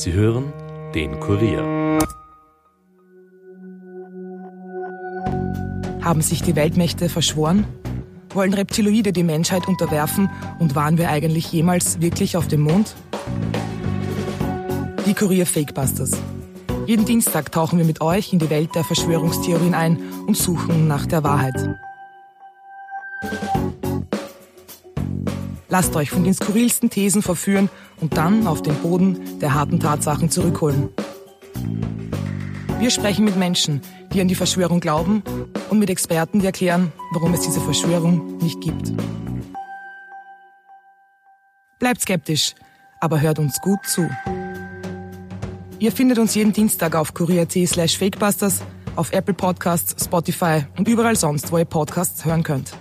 Sie hören den Kurier. Haben sich die Weltmächte verschworen? Wollen Reptiloide die Menschheit unterwerfen und waren wir eigentlich jemals wirklich auf dem Mond? Die Kurier Fakebusters. Jeden Dienstag tauchen wir mit euch in die Welt der Verschwörungstheorien ein und suchen nach der Wahrheit. Lasst euch von den skurrilsten Thesen verführen und dann auf den Boden der harten Tatsachen zurückholen. Wir sprechen mit Menschen, die an die Verschwörung glauben und mit Experten, die erklären, warum es diese Verschwörung nicht gibt. Bleibt skeptisch, aber hört uns gut zu. Ihr findet uns jeden Dienstag auf kurier.at/fakebusters, auf Apple Podcasts, Spotify und überall sonst, wo ihr Podcasts hören könnt.